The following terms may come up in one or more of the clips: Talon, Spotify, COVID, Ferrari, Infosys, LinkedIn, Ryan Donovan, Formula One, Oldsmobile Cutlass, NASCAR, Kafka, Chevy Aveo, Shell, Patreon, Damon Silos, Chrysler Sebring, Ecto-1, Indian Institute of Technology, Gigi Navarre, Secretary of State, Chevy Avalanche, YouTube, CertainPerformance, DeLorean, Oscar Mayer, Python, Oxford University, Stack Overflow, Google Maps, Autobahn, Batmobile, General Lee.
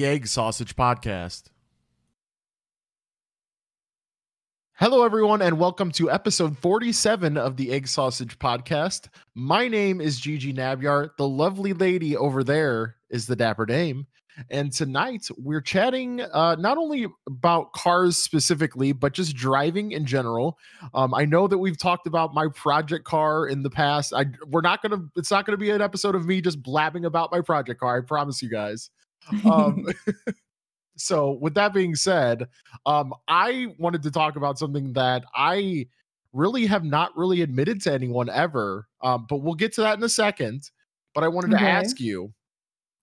the Egg Sausage Podcast. Hello, everyone, and welcome to episode 47 of the Egg Sausage Podcast. My name is Gigi Navarre. The lovely lady over there is the Dapper Dame. And tonight we're chatting not only about cars specifically, but just driving in general. I know that we've talked about my project car in the past. It's not going to be an episode of me just blabbing about my project car. I promise you guys. So with that being said, I wanted to talk about something that I really have not really admitted to anyone ever. But we'll get to that in a second. But I wanted to ask you,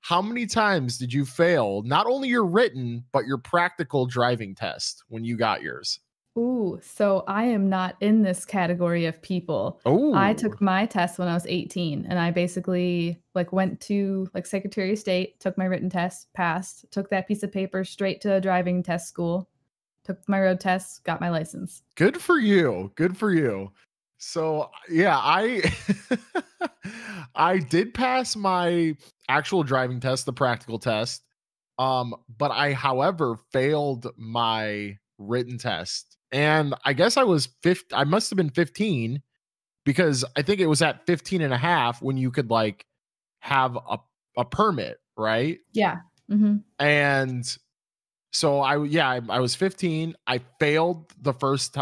how many times did you fail not only your written, but your practical driving test when you got yours? Ooh, so I am not in this category of people. Oh, I took my test when I was 18, and I basically went to Secretary of State, took my written test, passed, took that piece of paper straight to a driving test school, took my road test, got my license. Good for you. Good for you. So yeah, I did pass my actual driving test, the practical test. But I, however, failed my written test. And I guess I was I must have been 15, because I think it was at 15 and a half when you could have a permit, right? Yeah. Mm-hmm. And so I was 15. I failed the first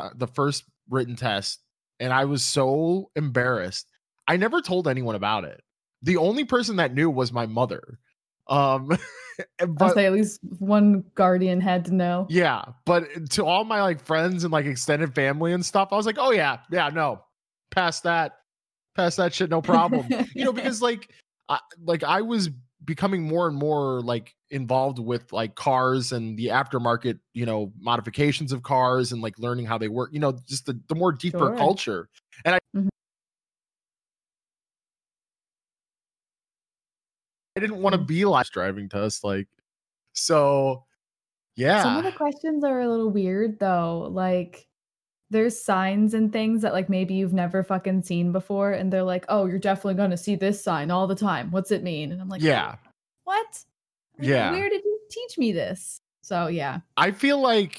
written test, and I was so embarrassed. I never told anyone about it. The only person that knew was my mother. I'll say at least one guardian had to know. Yeah, but to all my friends and extended family and stuff, I was like, oh yeah, no, pass that shit, no problem. Because I was becoming more and more involved with cars and the aftermarket, modifications of cars and learning how they work, just the more deeper culture. And I didn't want to be driving test. Some of the questions are a little weird though. There's signs and things that maybe you've never fucking seen before. And they're like, oh, you're definitely going to see this sign all the time. What's it mean? And I'm like, yeah, what? Where did you teach me this? So yeah, I feel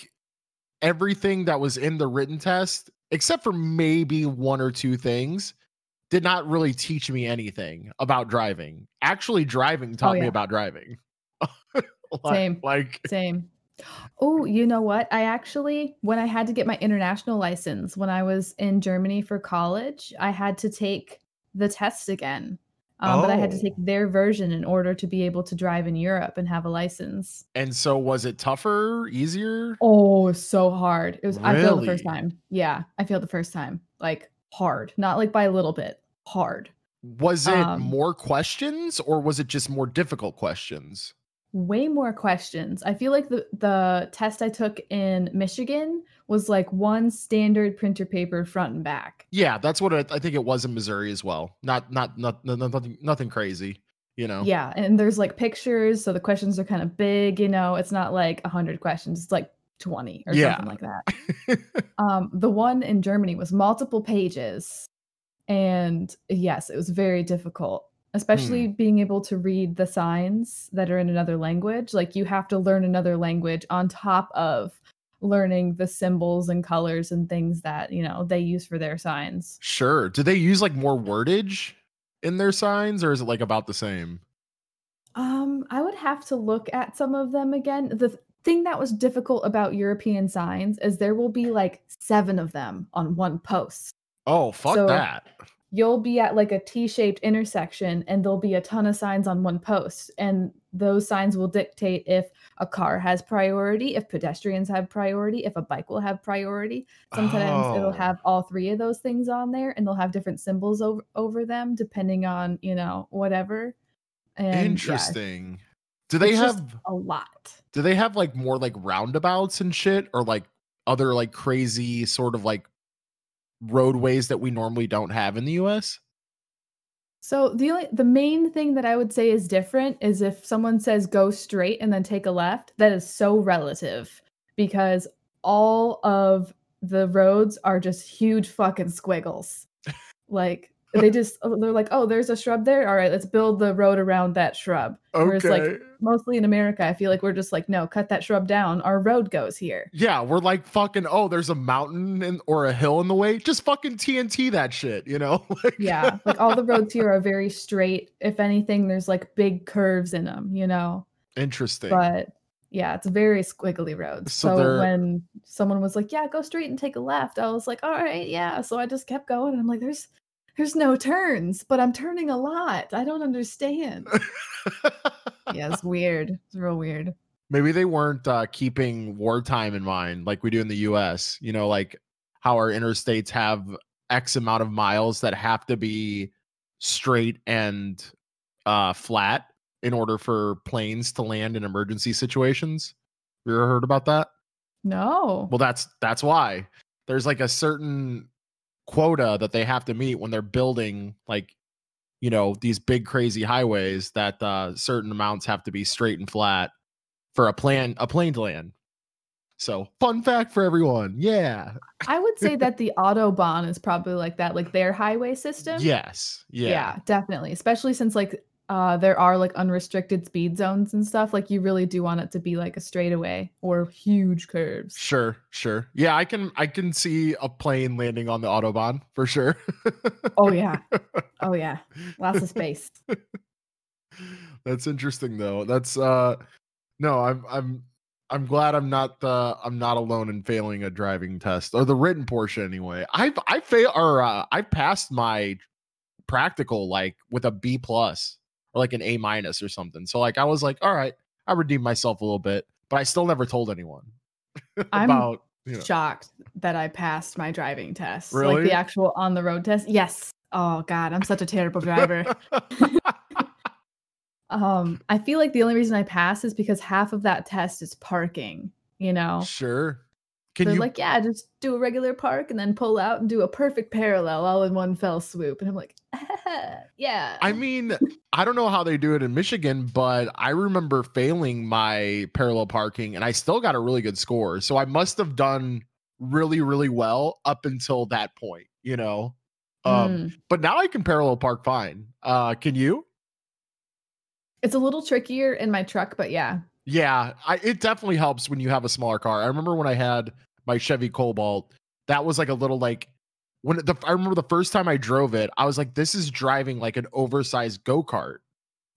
everything that was in the written test, except for maybe one or two things, did not really teach me anything about driving. Actually, driving taught me about driving. Same. Oh, you know what? I actually, when I had to get my international license, when I was in Germany for college, I had to take the test again. But I had to take their version in order to be able to drive in Europe and have a license. And so was it tougher, easier? Oh, it was so hard. It was. Really? I failed the first time. Yeah, I failed the first time. Hard, not by a little bit. Hard. Was it more questions, or was it just more difficult questions? Way more questions. I feel the test I took in Michigan was one standard printer paper front and back. Yeah, that's what I think it was in Missouri as well. Nothing crazy, Yeah, and there's pictures, so the questions are kind of big. It's not 100 questions. It's 20 or something like that. The one in Germany was multiple pages, and yes, it was very difficult, especially being able to read the signs that are in another language. You have to learn another language on top of learning the symbols and colors and things that they use for their signs. Sure. Do they use more wordage in their signs, or is it about the same? I would have to look at some of them again. The thing that was difficult about European signs is there will be 7 of them on one post. Oh, fuck so that. You'll be at a T-shaped intersection, and there'll be a ton of signs on one post. And those signs will dictate if a car has priority, if pedestrians have priority, if a bike will have priority. Sometimes it'll have all 3 of those things on there, and they'll have different symbols over them depending on, whatever. And, interesting. Yeah, do they have a lot? Do they have more roundabouts and shit, or other crazy sort of roadways that we normally don't have in the US? So the main thing that I would say is different is if someone says go straight and then take a left, that is so relative, because all of the roads are just huge fucking squiggles. They just, they're like, oh, there's a shrub there. All right, let's build the road around that shrub. Okay. Whereas, like, mostly in America, I feel like we're just like, no, cut that shrub down. Our road goes here. Yeah, we're like fucking, oh, there's a mountain or a hill in the way. Just fucking TNT that shit, you know? Like, yeah, like all the roads here are very straight. If anything, there's like big curves in them, you know? Interesting. But yeah, it's very squiggly roads. So when someone was like, yeah, go straight and take a left, I was like, all right, yeah. So I just kept going. And I'm like, There's no turns, but I'm turning a lot. I don't understand. Yeah, it's weird. It's real weird. Maybe they weren't keeping wartime in mind like we do in the U.S., you know, like how our interstates have X amount of miles that have to be straight and flat in order for planes to land in emergency situations. You ever heard about that? No. Well, that's why. There's like a certain quota that they have to meet when they're building, like, you know, these big crazy highways, that certain amounts have to be straight and flat for a plane to land. So fun fact for everyone. Yeah, I would say that the Autobahn is probably like that, like their highway system. Yes. Yeah, definitely, especially since like there are like unrestricted speed zones and stuff. Like you really do want it to be like a straightaway or huge curves. Sure. Yeah, I can see a plane landing on the Autobahn for sure. Oh yeah. Lots of space. That's interesting though. That's no, I'm glad I'm not alone in failing a driving test, or the written portion anyway. I passed my practical like with a B+. Or like an A- or something. So like I was like, all right, I redeemed myself a little bit, but I still never told anyone. I'm shocked that I passed my driving test. Really? Like the actual on the road test. Yes. Oh God, I'm such a terrible driver. I feel like the only reason I passed is because half of that test is parking, you know? Sure. They're like, yeah, just do a regular park and then pull out and do a perfect parallel all in one fell swoop. And I'm like, yeah. I mean, I don't know how they do it in Michigan, but I remember failing my parallel parking and I still got a really good score. So I must have done really, really well up until that point, you know? But now I can parallel park fine. Can you? It's a little trickier in my truck, but yeah. Yeah, it definitely helps when you have a smaller car. I remember when I had my Chevy Cobalt, that was like a little like I remember the first time I drove it, I was like, this is driving like an oversized go-kart.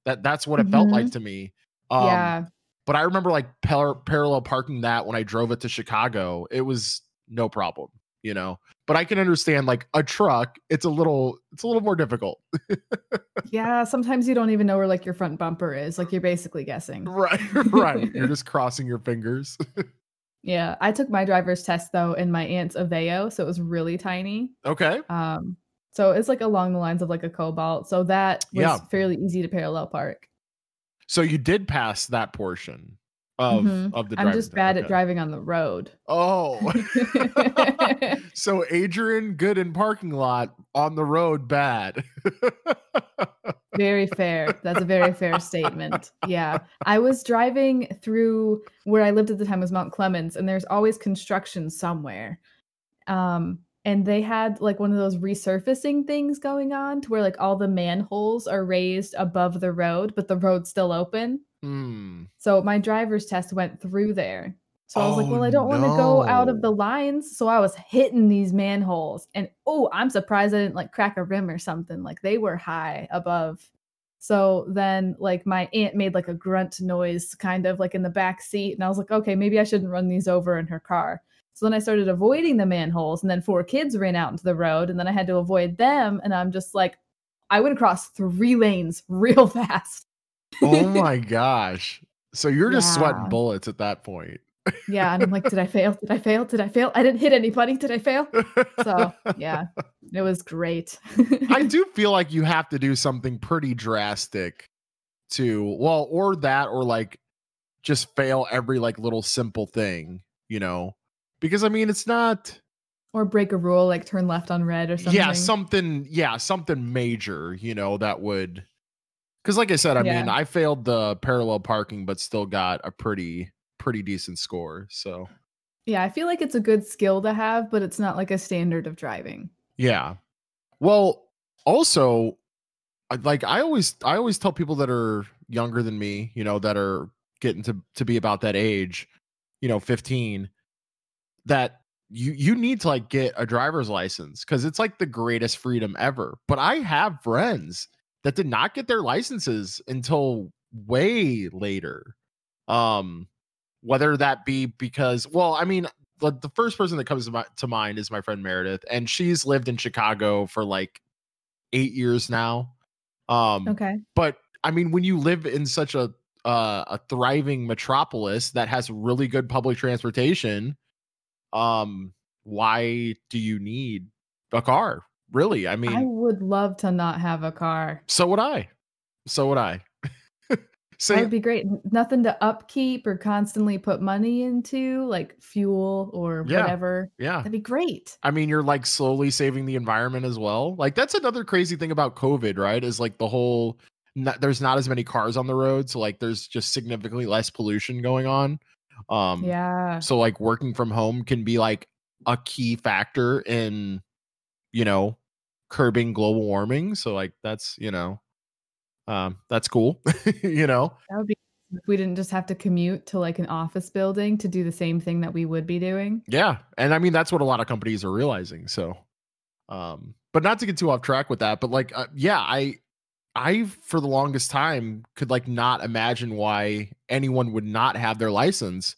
That's what it felt like to me. Yeah. But I remember like parallel parking that when I drove it to Chicago, it was no problem, you know. But I can understand like a truck, it's a little more difficult. Yeah, sometimes you don't even know where like your front bumper is. Like you're basically guessing. Right. You're just crossing your fingers. Yeah, I took my driver's test though in my aunt's Aveo, so it was really tiny. Okay. So it's like along the lines of like a Cobalt, so that was fairly easy to parallel park. So you did pass that portion of the driving. I'm just bad at driving on the road. Oh. So Adrian, good in parking lot, on the road, bad. Very fair. That's a very fair statement. Yeah. I was driving through where I lived at the time was Mount Clemens, and there's always construction somewhere. And they had like one of those resurfacing things going on to where like all the manholes are raised above the road, but the road's still open. So my driver's test went through there. So I was like, well, I don't want to go out of the lines. So I was hitting these manholes. And I'm surprised I didn't like crack a rim or something. Like they were high above. So then like my aunt made like a grunt noise kind of like in the back seat. And I was like, okay, maybe I shouldn't run these over in her car. So then I started avoiding the manholes, and then 4 kids ran out into the road, and then I had to avoid them. And I'm just like, I went across 3 lanes real fast. Oh my gosh. So you're just sweating bullets at that point. Yeah. And I'm like, did I fail? Did I fail? Did I fail? I didn't hit anybody. Did I fail? So yeah, it was great. I do feel like you have to do something pretty drastic or like just fail every like little simple thing, you know? Because I mean, it's not, or break a rule, like turn left on red or something. Something major, you know, that would, because like I said, I mean, I failed the parallel parking, but still got a pretty decent score. So yeah, I feel like it's a good skill to have, but it's not like a standard of driving. Yeah. Well, Also, like I always tell people that are younger than me, you know, that are getting to be about that age, you know, 15, that you need to like get a driver's license, because it's like the greatest freedom ever. But I have friends that did not get their licenses until way later. Whether that be because, well, I mean, the first person that comes to mind is my friend Meredith, and she's lived in Chicago for like 8 years now. Okay. But I mean, when you live in such a thriving metropolis that has really good public transportation, why do you need a car? Really? I mean, I would love to not have a car. So would I. So that would be great. Nothing to upkeep or constantly put money into, like fuel or whatever. Yeah. That'd be great. I mean, you're like slowly saving the environment as well. Like that's another crazy thing about COVID, right? Is like the whole, there's not as many cars on the road. So like, there's just significantly less pollution going on. Yeah. So like working from home can be like a key factor in, you know, curbing global warming. So like that's, you know, that's cool. You know, that would be if we didn't just have to commute to like an office building to do the same thing that we would be doing. Yeah. And I mean, that's what a lot of companies are realizing. So, but not to get too off track with that, but like, yeah, I for the longest time could like not imagine why anyone would not have their license.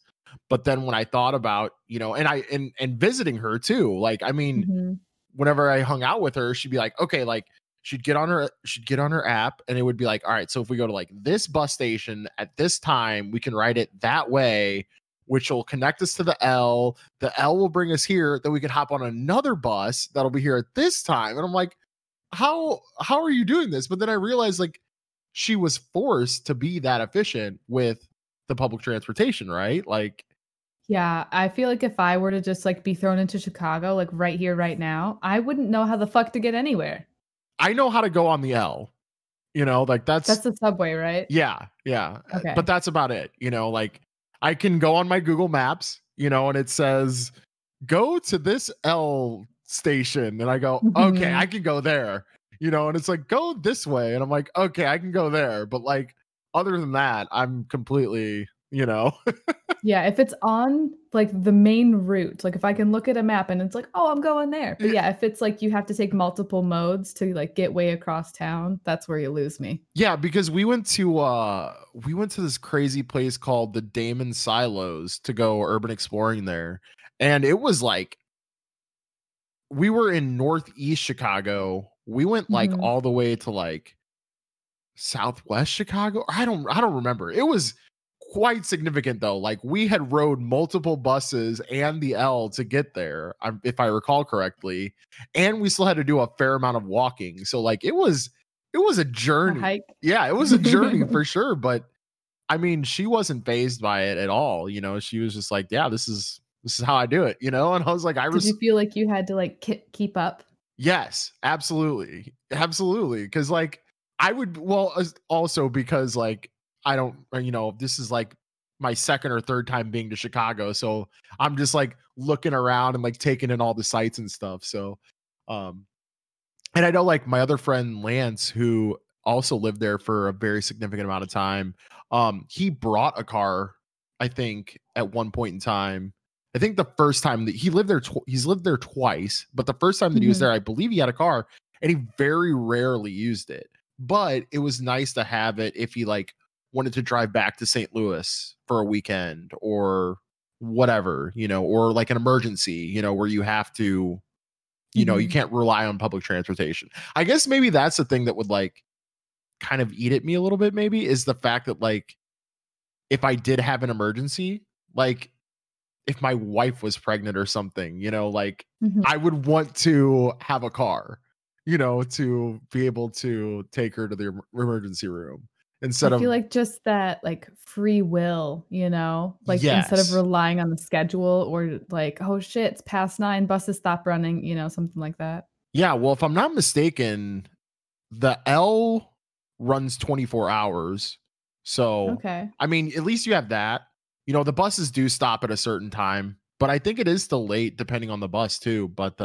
But then when I thought about, you know, and visiting her too, like, I mean, mm-hmm. whenever I hung out with her, she'd be like, okay, like, she'd get on her app and it would be like, all right, so if we go to like this bus station at this time, we can ride it that way, which will connect us to the L. The L will bring us here. Then we can hop on another bus that'll be here at this time. And I'm like, how are you doing this? But then I realized like she was forced to be that efficient with the public transportation, right? Like, yeah, I feel like if I were to just like be thrown into Chicago, like right here, right now, I wouldn't know how the fuck to get anywhere. I know how to go on the L, you know, like that's the subway, right? Yeah. Yeah. Okay. But that's about it. You know, like I can go on my Google Maps, you know, and it says, go to this L station. And I go, okay, I can go there, you know, and it's like, go this way. And I'm like, okay, I can go there. But like, other than that, I'm completely, you know. Yeah. If it's on like the main route, like if I can look at a map and it's like, oh, I'm going there. But yeah, if it's like you have to take multiple modes to like get way across town, that's where you lose me. Yeah, because we went to this crazy place called the Damon Silos to go urban exploring there. And it was like, we were in Northeast Chicago. We went like all the way to like Southwest Chicago. I don't remember. It was quite significant though. Like we had rode multiple buses and the L to get there, if I recall correctly, and we still had to do a fair amount of walking. So like it was a journey. A hike. Yeah, it was a journey for sure. But I mean, she wasn't fazed by it at all. You know, she was just like, yeah, this is how I do it. You know, and I was like, did you feel like you had to like keep up? Yes, absolutely, absolutely. Because like I would, well, also because like, I don't, you know, this is like my second or third time being to Chicago. So I'm just like looking around and like taking in all the sights and stuff. So, and I know like my other friend Lance, who also lived there for a very significant amount of time. He brought a car, I think at one point in time, I think the first time that he lived there, he's lived there twice, but the first time that he was there, I believe he had a car and he very rarely used it, but it was nice to have it if he like wanted to drive back to St. Louis for a weekend or whatever, you know, or like an emergency, you know, where you have to, you know, you can't rely on public transportation. I guess maybe that's the thing that would like kind of eat at me a little bit, maybe, is the fact that like, if I did have an emergency, like if my wife was pregnant or something, you know, like I would want to have a car, you know, to be able to take her to the emergency room. Instead I feel like just that like free will, you know, like instead of relying on the schedule or like, oh shit, it's past 9, buses stop running, you know, something like that. Yeah. Well, if I'm not mistaken, the L runs 24 hours. So, okay. I mean, at least you have that, you know, the buses do stop at a certain time, but I think it is still late depending on the bus too. But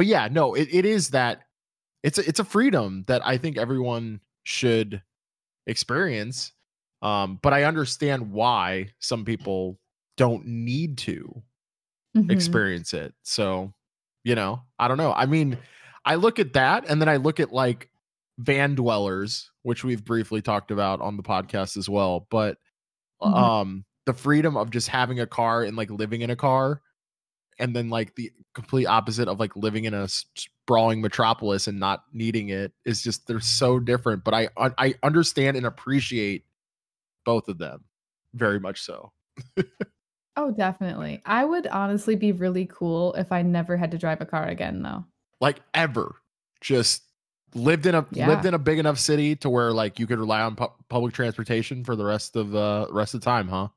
yeah, no, it is that it's a freedom that I think everyone should experience. But I understand why some people don't need to experience it. So, you know, I don't know. I mean, I look at that and then I look at like van dwellers, which we've briefly talked about on the podcast as well. But the freedom of just having a car and like living in a car, and then like the complete opposite of like living in a sprawling metropolis and not needing it, is just, they're so different. But I understand and appreciate both of them very much so. Oh, definitely. I would honestly be really cool if I never had to drive a car again, though. Like ever. Just lived in a big enough city to where like you could rely on public transportation for the rest of the time, huh?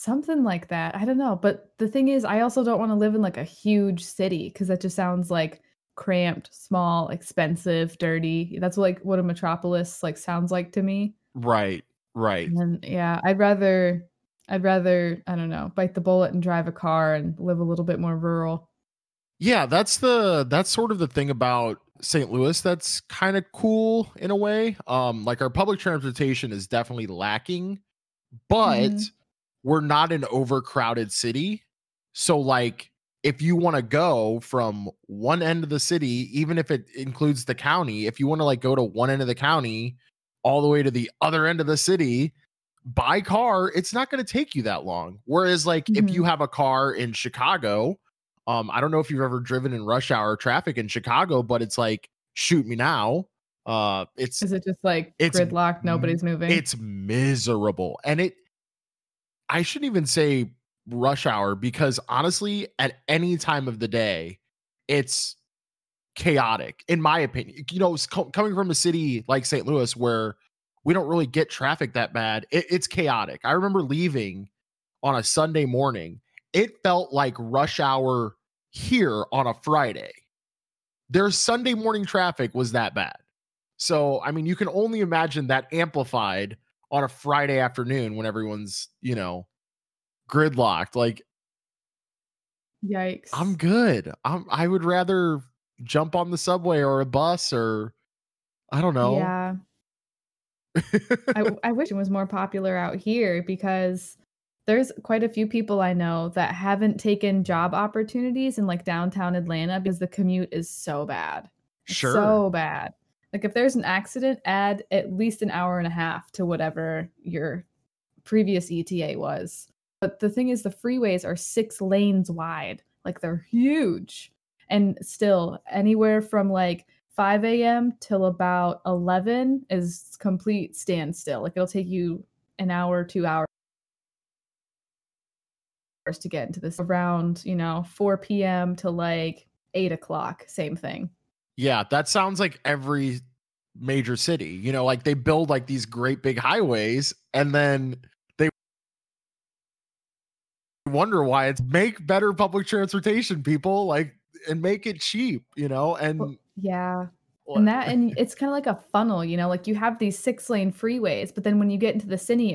Something like that. I don't know. But the thing is, I also don't want to live in like a huge city, because that just sounds like cramped, small, expensive, dirty. That's like what a metropolis like sounds like to me. Right. And yeah, I'd rather, I don't know, bite the bullet and drive a car and live a little bit more rural. Yeah, that's sort of the thing about St. Louis that's kind of cool in a way. Like our public transportation is definitely lacking, but we're not an overcrowded city. So like if you want to go from one end of the city, even if it includes the county, if you want to like go to one end of the county all the way to the other end of the city by car, it's not going to take you that long. Whereas like if you have a car in Chicago, I don't know if you've ever driven in rush hour traffic in Chicago, but it's like, shoot me now. Is it just like gridlock? Nobody's moving. It's miserable. And I shouldn't even say rush hour, because honestly, at any time of the day, it's chaotic, in my opinion. You know, coming from a city like St. Louis where we don't really get traffic that bad, it's chaotic. I remember leaving on a Sunday morning. It felt like rush hour here on a Friday. Their Sunday morning traffic was that bad. So, I mean, you can only imagine that amplified on a Friday afternoon when everyone's, you know, gridlocked. Like, yikes. I'm good. I would rather jump on the subway or a bus, or I don't know. Yeah. I wish it was more popular out here, because there's quite a few people I know that haven't taken job opportunities in like downtown Atlanta because the commute is so bad. Sure. So bad. Like if there's an accident, add at least an hour and a half to whatever your previous ETA was. But the thing is, the freeways are 6 lanes wide. Like they're huge. And still, anywhere from like 5 a.m. till about 11 is complete standstill. Like it'll take you an hour, 2 hours to get into this. Around, you know, 4 p.m. to like 8 o'clock, same thing. Yeah, that sounds like every major city. You know, like they build like these great big highways and then they wonder why. It's make better public transportation, people, like, and make it cheap, you know? And yeah. What? And it's kind of like a funnel, you know, like you have these 6-lane freeways, but then when you get into the city,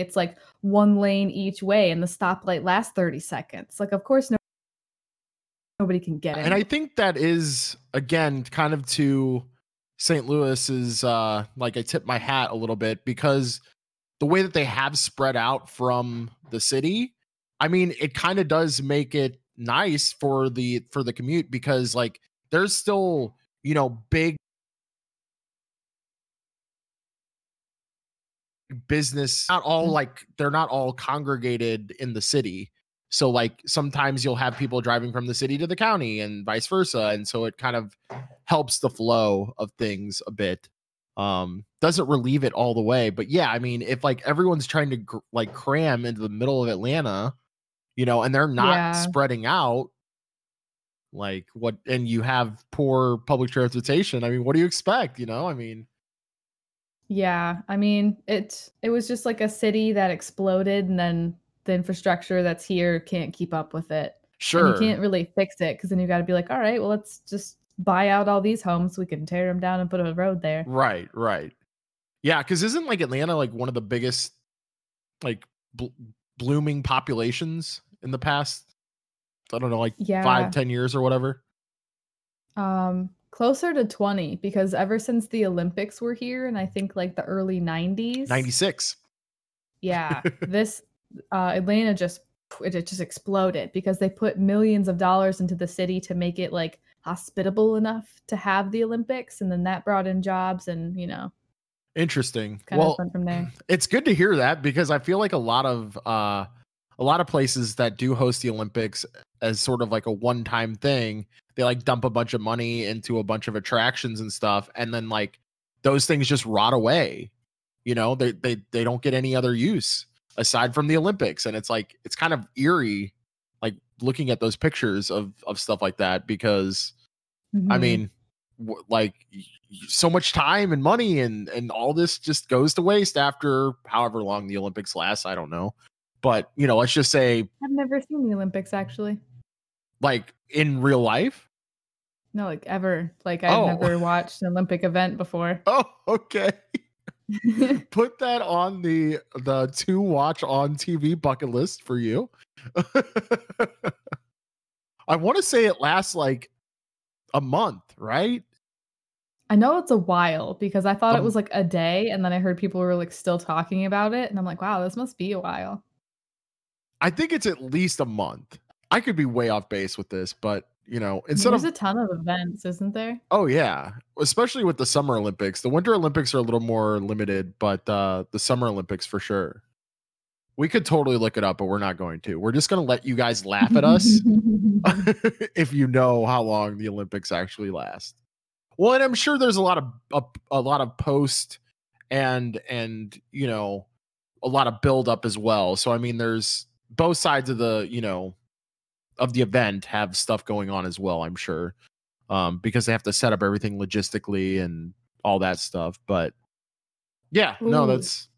it's like 1 lane each way and the stoplight lasts 30 seconds. Like, of course, nobody can get in. And I think that is, again, kind of to St. Louis's, like I tip my hat a little bit, because the way that they have spread out from the city, I mean, it kind of does make it nice for the commute, because like there's still, you know, big business, not all like, they're not all congregated in the city. So like sometimes you'll have people driving from the city to the county and vice versa. And so it kind of helps the flow of things a bit. Doesn't relieve it all the way, but yeah, I mean, if like everyone's trying to like cram into the middle of Atlanta, you know, and they're not spreading out, like what, and you have poor public transportation, I mean, what do you expect, you know? I mean, yeah, I mean, it was just like a city that exploded, and then the infrastructure that's here can't keep up with it. Sure. And you can't really fix it, because then you got to be like, all right, well, let's just buy out all these homes so we can tear them down and put a road there. Right. Yeah, because isn't like Atlanta like one of the biggest like blooming populations in the past, I don't know, like 5-10 years or whatever? Closer to 20, because ever since the Olympics were here, and I think like the early 90s. 96. Yeah. This Atlanta just exploded because they put millions of dollars into the city to make it like hospitable enough to have the Olympics. And then that brought in jobs and, you know. Interesting. Well, from there. It's good to hear that, because I feel like a lot of places that do host the Olympics as sort of like a one-time thing, they like dump a bunch of money into a bunch of attractions and stuff, and then like those things just rot away. You know, they don't get any other use aside from the Olympics. And it's like, it's kind of eerie, like looking at those pictures of stuff like that, because I mean, like so much time and money and all this just goes to waste after however long the Olympics lasts. I don't know. But, you know, let's just say I've never seen the Olympics, actually. Like in real life? No, like ever. Like I've never watched an Olympic event before. Oh, okay. Put that on the to watch on TV bucket list for you. I want to say it lasts like a month, right? I know it's a while, because I thought it was like a day, and then I heard people were like still talking about it, and I'm like, wow, this must be a while. I think it's at least a month. I could be way off base with this, but you know, there's a ton of events, isn't there? Oh yeah, especially with the Summer Olympics. The Winter Olympics are a little more limited, but the Summer Olympics for sure. We could totally look it up, but we're not going to. We're just going to let you guys laugh at us if you know how long the Olympics actually last. Well, and I'm sure there's a lot of post and you know, a lot of build up as well. So I mean, there's both sides of the, you know, of the event have stuff going on as well, I'm sure, because they have to set up everything logistically and all that stuff. But yeah, no, that's.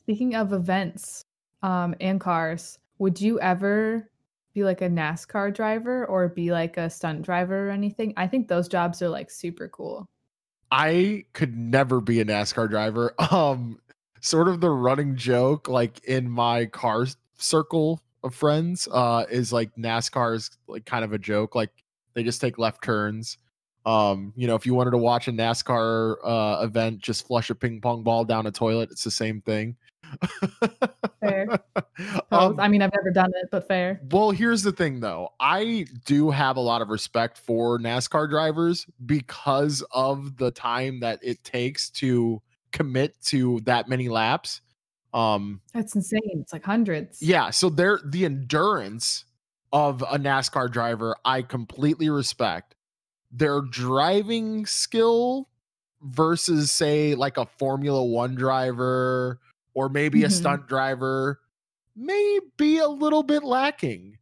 Speaking of events and cars, would you ever be like a NASCAR driver or be like a stunt driver or anything? I think those jobs are like super cool. I could never be a NASCAR driver. Sort of the running joke, like in my car circle of friends, is like NASCAR is like kind of a joke. Like they just take left turns. You know, if you wanted to watch a NASCAR event, just flush a ping pong ball down a toilet. It's the same thing. Fair. I mean, I've never done it, but fair. Well, here's the thing though. I do have a lot of respect for NASCAR drivers because of the time that it takes to commit to that many laps. That's insane. It's like hundreds. Yeah. So the endurance of a NASCAR driver, I completely respect. Their driving skill versus, say, like a Formula One driver or maybe a stunt driver may be a little bit lacking.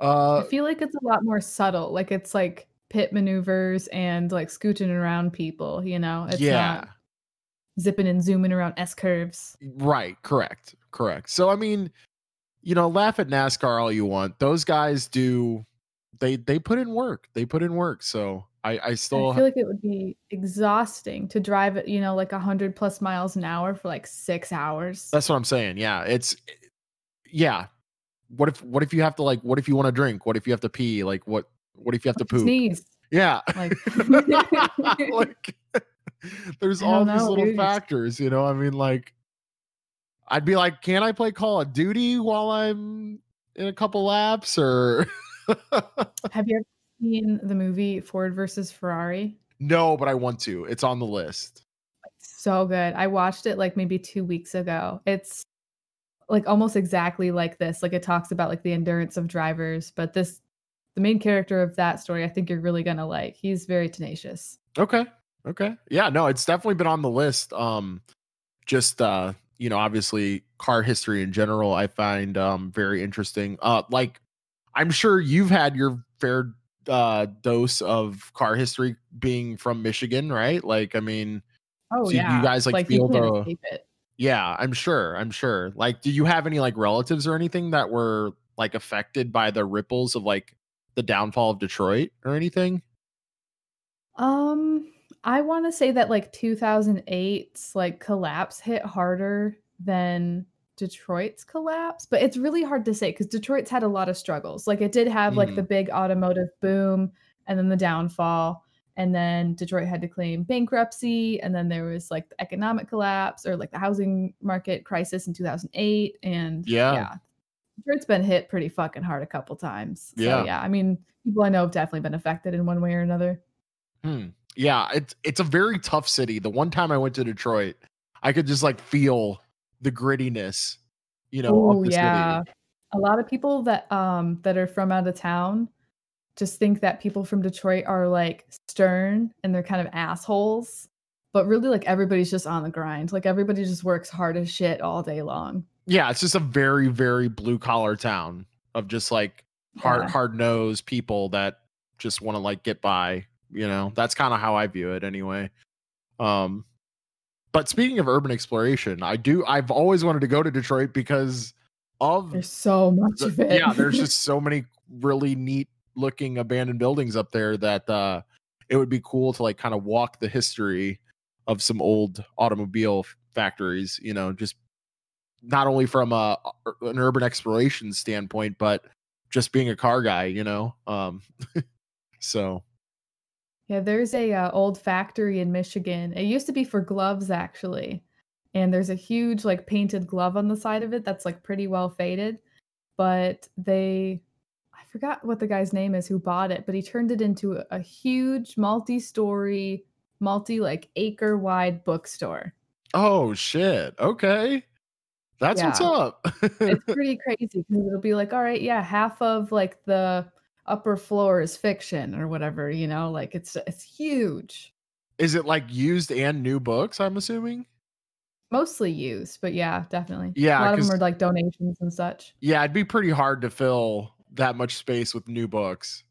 I feel like it's a lot more subtle. Like it's like pit maneuvers and like scooching around people, you know? It's not zipping and zooming around S curves. Right. Correct. So, I mean, you know, laugh at NASCAR all you want. Those guys do. They put in work. So I feel like it would be exhausting to drive at, you know, like 100+ miles an hour for like 6 hours. That's what I'm saying. Yeah. Yeah. What if you have to like, what if you want to drink? What if you have to pee? Like what if you have to poop? Sneeze. Yeah. Like, like there's all these little factors, you know? I mean, like I'd be like, can I play Call of Duty while I'm in a couple laps or... Have you ever seen the movie Ford vs Ferrari? No, but I want to. It's on the list. It's so good. I watched it like maybe 2 weeks ago. It's like almost exactly like this. Like it talks about like the endurance of drivers, but the main character of that story, I think you're really gonna like. He's very tenacious. Okay. Yeah, no, it's definitely been on the list. You know, obviously car history in general, I find very interesting. Like I'm sure you've had your fair dose of car history being from Michigan, right? Like, I mean, you guys like feel the... Yeah, I'm sure. Like, do you have any like relatives or anything that were like affected by the ripples of like the downfall of Detroit or anything? I want to say that like 2008's like collapse hit harder than Detroit's collapse, but it's really hard to say because Detroit's had a lot of struggles. Like it did have like the big automotive boom and then the downfall, And then Detroit had to claim bankruptcy. And then there was like the economic collapse or like the housing market crisis in 2008. And yeah. Detroit's been hit pretty fucking hard a couple times. So, yeah. I mean, people I know have definitely been affected in one way or another. Yeah. It's a very tough city. The one time I went to Detroit, I could just like feel the grittiness, you know. Oh, yeah. City. A lot of people that are from out of town just think that people from Detroit are like stern and they're kind of assholes, but really like everybody's just on the grind. Like everybody just works hard as shit all day long. Yeah. It's just a very, very blue collar town of just like hard nosed people that just want to like get by, you know. That's kind of how I view it anyway. But speaking of urban exploration, I've always wanted to go to Detroit because of there's so much of it. Yeah. There's just so many really neat looking abandoned buildings up there that it would be cool to like kind of walk the history of some old automobile factories, you know, just not only from an urban exploration standpoint, but just being a car guy, you know. So yeah, there's a old factory in Michigan. It used to be for gloves actually, and there's a huge like painted glove on the side of it that's like pretty well faded, but I forgot what the guy's name is who bought it, but he turned it into a huge multi-story, acre wide bookstore. Oh shit. Okay. That's what's up. It's pretty crazy because it'll be like, all right, yeah, half of like the upper floor is fiction or whatever, you know, like it's huge. Is it like used and new books, I'm assuming? Mostly used, but yeah, definitely. Yeah. A lot of them are like donations and such. Yeah, it'd be pretty hard to fill that much space with new books,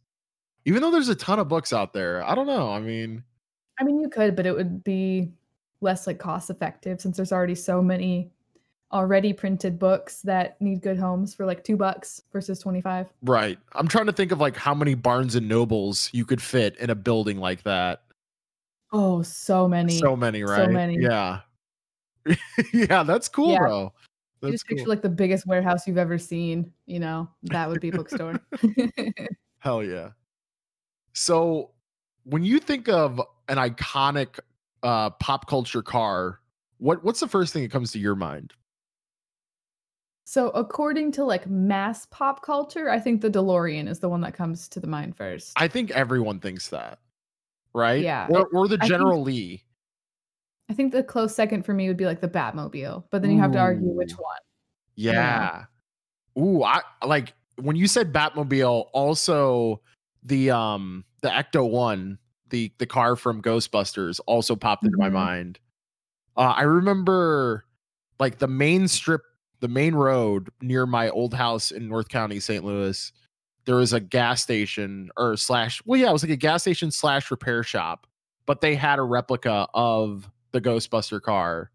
even though there's a ton of books out there. I don't know. I mean you could, but it would be less like cost effective since there's already so many already printed books that need good homes for like $2 versus 25. Right. I'm trying to think of like how many Barnes and Nobles you could fit in a building like that. Oh, so many, right? So many. Yeah. Yeah. That's cool. Yeah. Bro. That's just picture cool. Like the biggest warehouse you've ever seen, you know, that would be a bookstore. Hell yeah. So when you think of an iconic pop culture car, what's the first thing that comes to your mind? So according to like mass pop culture, I think the DeLorean is the one that comes to the mind first. I think everyone thinks that, right? Yeah. Or the General Lee. I think the close second for me would be like the Batmobile, but then you have to argue which one. Yeah. Ooh, I like when you said Batmobile, also the Ecto-1, the car from Ghostbusters also popped into my mind. I remember like the main road near my old house in North County, St. Louis, there was a gas station it was like a gas station / repair shop, but they had a replica of the Ghostbuster car.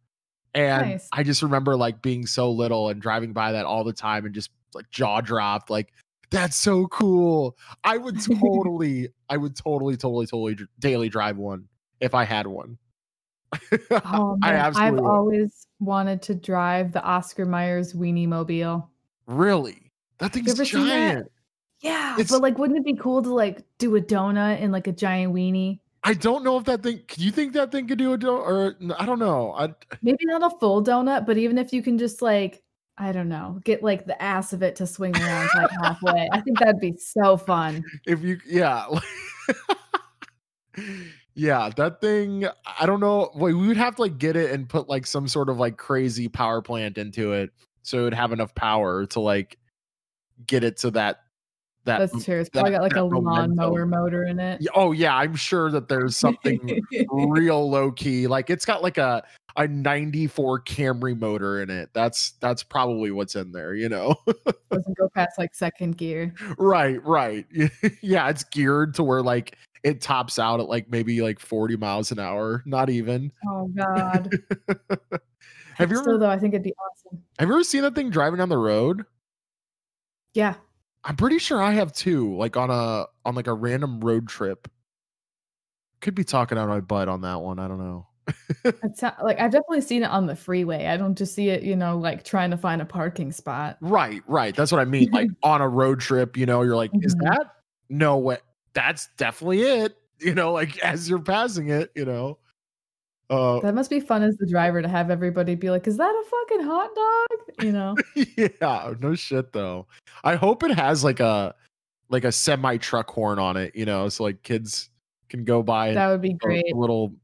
And nice. I just remember like being so little and driving by that all the time and just like jaw dropped, like that's so cool. I would totally totally daily drive one if I had one. Oh, I've always wanted to drive the Oscar Mayer's Weenie Mobile. Really? That thing's giant. Yeah, but like wouldn't it be cool to like do a donut in like a giant weenie? I don't know if that thing. Do you think that thing could do a donut? Or I don't know. Maybe not a full donut, but even if you can just like, I don't know, get like the ass of it to swing around like halfway. I think that'd be so fun. Yeah, that thing. I don't know. Wait, we would have to like get it and put like some sort of like crazy power plant into it, so it would have enough power to like get it to that. That's true. It's probably got like a lawnmower motor in it. Oh yeah, I'm sure that there's something real low key. Like it's got like a 94 Camry motor in it. That's probably what's in there, you know. Doesn't go past like second gear. Right. Yeah, it's geared to where like it tops out at like maybe like 40 miles an hour. Not even. Oh god. I think it'd be awesome. Have you ever seen that thing driving down the road? Yeah. I'm pretty sure I have too, like on like a random road trip. Could be talking out of my butt on that one. I don't know. Like I've definitely seen it on the freeway. I don't just see it, you know, like trying to find a parking spot. Right. That's what I mean. Like on a road trip, you know, you're like, is that? No way. That's definitely it. you know, like as you're passing it, you know. That must be fun as the driver to have everybody be like, is that a fucking hot dog? You know? Yeah, no shit though. I hope it has like a semi truck horn on it, you know, so like kids can go by. That would be great. A little,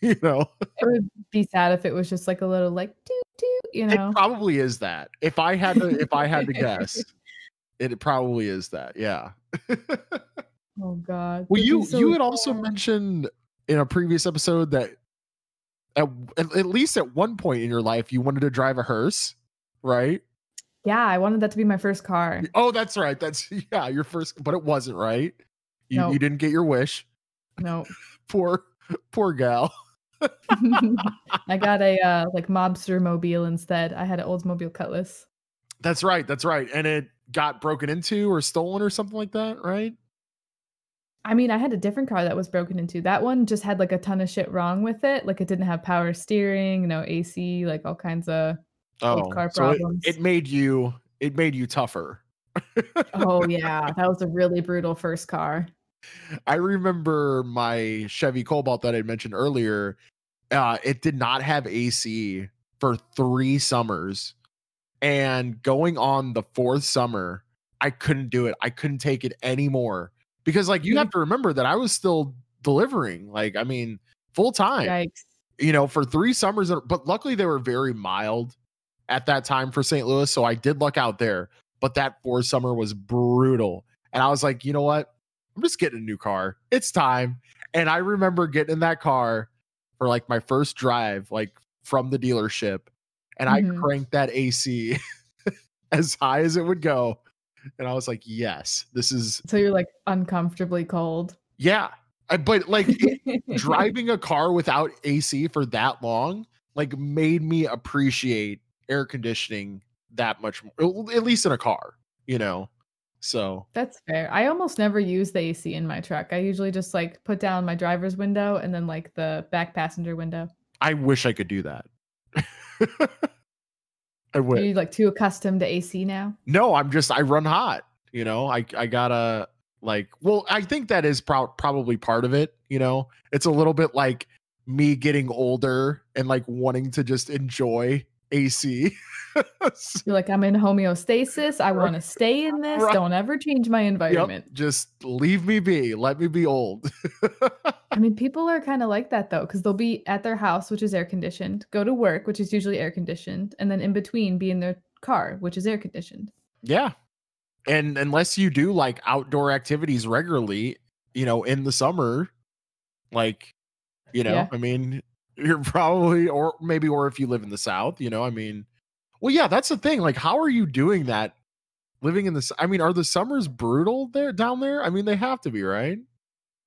you know. It would be sad if it was just like a little like doo doo, you know. It probably is that. If I had to guess, it probably is that. Yeah. Oh God. Well, you had also mentioned in a previous episode that at least at one point in your life you wanted to drive a hearse, right? Yeah, I wanted that to be my first car. Oh, that's right. That's your first, but it wasn't, right? You didn't get your wish. No. Poor gal. I got a like mobster mobile instead. I had an Oldsmobile Cutlass. That's right. And it got broken into or stolen or something like that, right? I mean, I had a different car that was broken into. That one just had like a ton of shit wrong with it. Like it didn't have power steering, no AC, like all kinds of old car problems. It made you tougher. Oh yeah, that was a really brutal first car. I remember my Chevy Cobalt that I mentioned earlier. It did not have AC for 3 summers, and going on the 4th summer, I couldn't do it. I couldn't take it anymore. Because like you have to remember that I was still delivering, like I mean, full time. Yikes. You know, for 3 summers, but luckily they were very mild at that time for St. Louis, so I did luck out there. But that 4th summer was brutal, and I was like, you know what? I'm just getting a new car. It's time. And I remember getting in that car for like my first drive, like from the dealership, and I cranked that AC as high as it would go. And I was like, yes, this is. So you're like uncomfortably cold. Yeah. But like driving a car without AC for that long, like made me appreciate air conditioning that much more, at least in a car, you know? So that's fair. I almost never use the AC in my truck. I usually just like put down my driver's window and then like the back passenger window. I wish I could do that. I wish. Are you like too accustomed to AC now? No, I run hot. You know, I gotta like, well, I think that is probably part of it. You know, it's a little bit like me getting older and like wanting to just enjoy AC. You're like, I'm in homeostasis. I want to stay in this. Right. Don't ever change my environment. Yep. Just leave me be. Let me be old. I mean, people are kind of like that though, because they'll be at their house, which is air conditioned, go to work, which is usually air conditioned, and then in between be in their car, which is air conditioned. Yeah. And unless you do like outdoor activities regularly, you know, in the summer, like, you know, yeah. I mean, you're probably, or if you live in the South, you know, I mean, well, yeah, that's the thing. Like, how are you doing that living in this? I mean, are the summers brutal there down there? I mean, they have to be, right?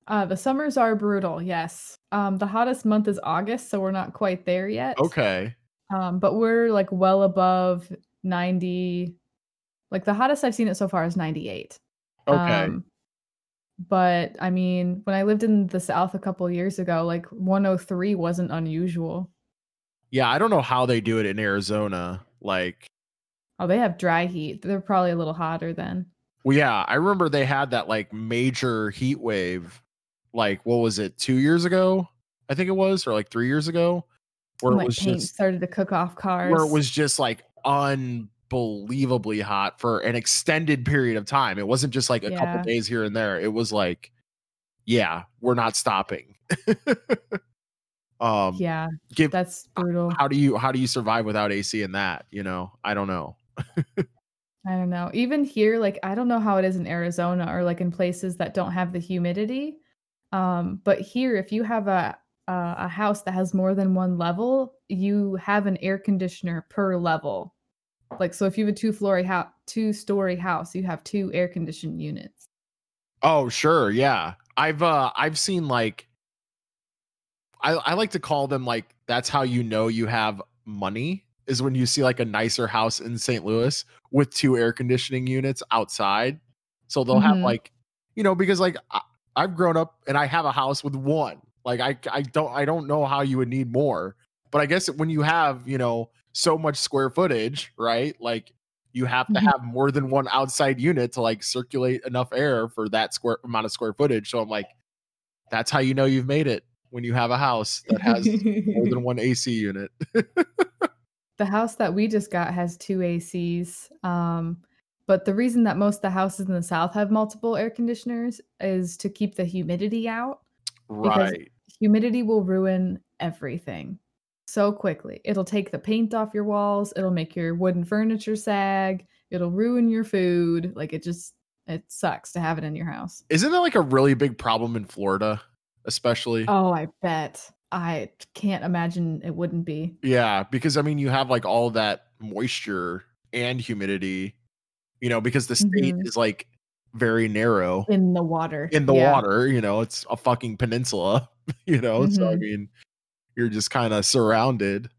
The summers are brutal. Yes. The hottest month is August, so we're not quite there yet. Okay. But we're like well above 90. Like the hottest I've seen it so far is 98. Okay. But I mean, when I lived in the South a couple years ago, like 103 wasn't unusual. Yeah, I don't know how they do it in Arizona. Like, oh, they have dry heat. They're probably a little hotter then. Well, yeah, I remember they had that like major heat wave. Like, what was it? 2 years ago, I think it was, or like 3 years ago, where and, like, it was paint just started to cook off cars. Where it was just like unbelievably hot for an extended period of time. It wasn't just like a couple days here and there. It was like, yeah, we're not stopping. That's brutal. How do you survive without AC in that, you know? I don't know. Even here, like I don't know how it is in Arizona or like in places that don't have the humidity, but here if you have a house that has more than one level, you have an air conditioner per level. Like, so if you have a two-story house, you have 2 air conditioned units. Oh sure, yeah. I've seen like I like to call them like, that's how you know you have money, is when you see like a nicer house in St. Louis with 2 air conditioning units outside. So they'll have like, you know, because like I've grown up and I have a house with 1. Like I don't know how you would need more, but I guess when you have, you know, so much square footage, right? Like you have to have more than one outside unit to like circulate enough air for that square amount of square footage. So I'm like, That's how you know you've made it, when you have a house that has more than one AC unit. The house that we just got has two ACs. But the reason that most of the houses in the South have multiple air conditioners is to keep the humidity out. Right. Humidity will ruin everything so quickly. It'll take the paint off your walls. It'll make your wooden furniture sag. It'll ruin your food. Like, it sucks to have it in your house. Isn't that like a really big problem in Florida, especially? Oh, I bet. I can't imagine it wouldn't be. Yeah, because I mean, you have like all that moisture and humidity, you know, because the state is like very narrow in the water, you know, it's a fucking peninsula, you know, so I mean, you're just kind of surrounded.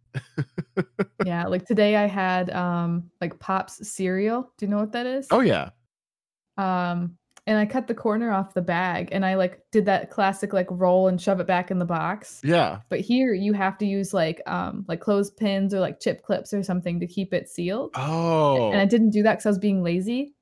Yeah, like today I had like Pop's cereal. Do you know what that is? Oh yeah. And I cut the corner off the bag and I like did that classic like roll and shove it back in the box. Yeah. But here you have to use like clothespins or like chip clips or something to keep it sealed. Oh. And I didn't do that because I was being lazy.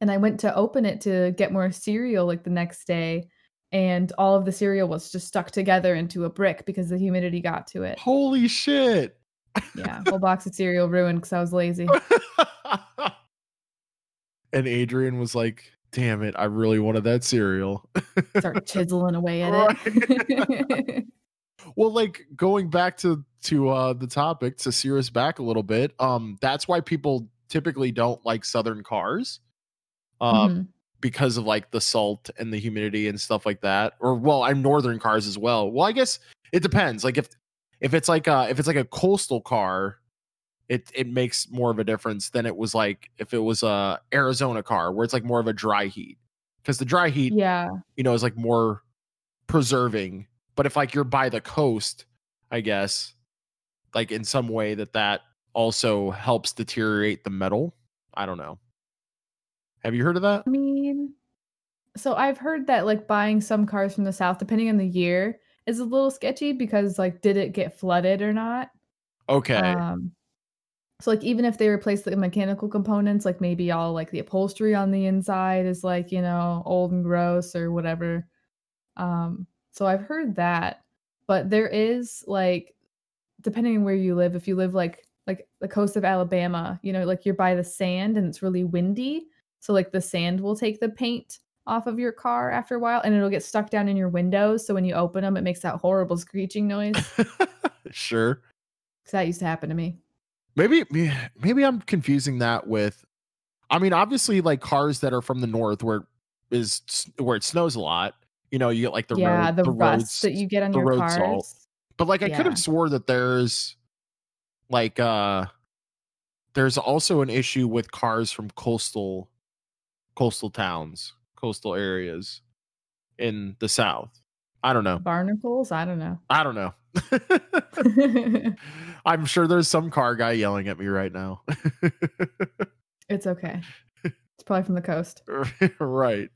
And I went to open it to get more cereal like the next day, and all of the cereal was just stuck together into a brick because the humidity got to it. Holy shit. Yeah. Whole box of cereal ruined because I was lazy. And Adrian was like, damn it, I really wanted that cereal. Start chiseling away at it. Well, like going back to the topic, to steer us back a little bit, that's why people typically don't like Southern cars. Because of like the salt and the humidity and stuff like that. Or well, I'm Northern cars as well. Well, I guess it depends. Like if it's like a coastal car, it makes more of a difference than it was like if it was a Arizona car, where it's like more of a dry heat, because the dry heat, you know, is like more preserving. But if like you're by the coast, I guess like in some way that also helps deteriorate the metal. I don't know. Have you heard of that? I mean, so I've heard that like buying some cars from the South, depending on the year, is a little sketchy because like, did it get flooded or not? Okay. So like even if they replace the mechanical components, like maybe all like the upholstery on the inside is like, you know, old and gross or whatever. So I've heard that, but there is like, depending on where you live, if you live like the coast of Alabama, you know, like you're by the sand and it's really windy. So like the sand will take the paint off of your car after a while and it'll get stuck down in your windows. So when you open them, it makes that horrible screeching noise. Sure. Cause that used to happen to me. Maybe I'm confusing that with, I mean, obviously like cars that are from the north where it snows a lot, you know, you get like the rust roads, that you get on your cars. Salt. But like, I could have swore that there's like, there's also an issue with cars from coastal towns, coastal areas in the South. I don't know. Barnacles? I don't know. I'm sure there's some car guy yelling at me right now. It's okay. It's probably from the coast. Right.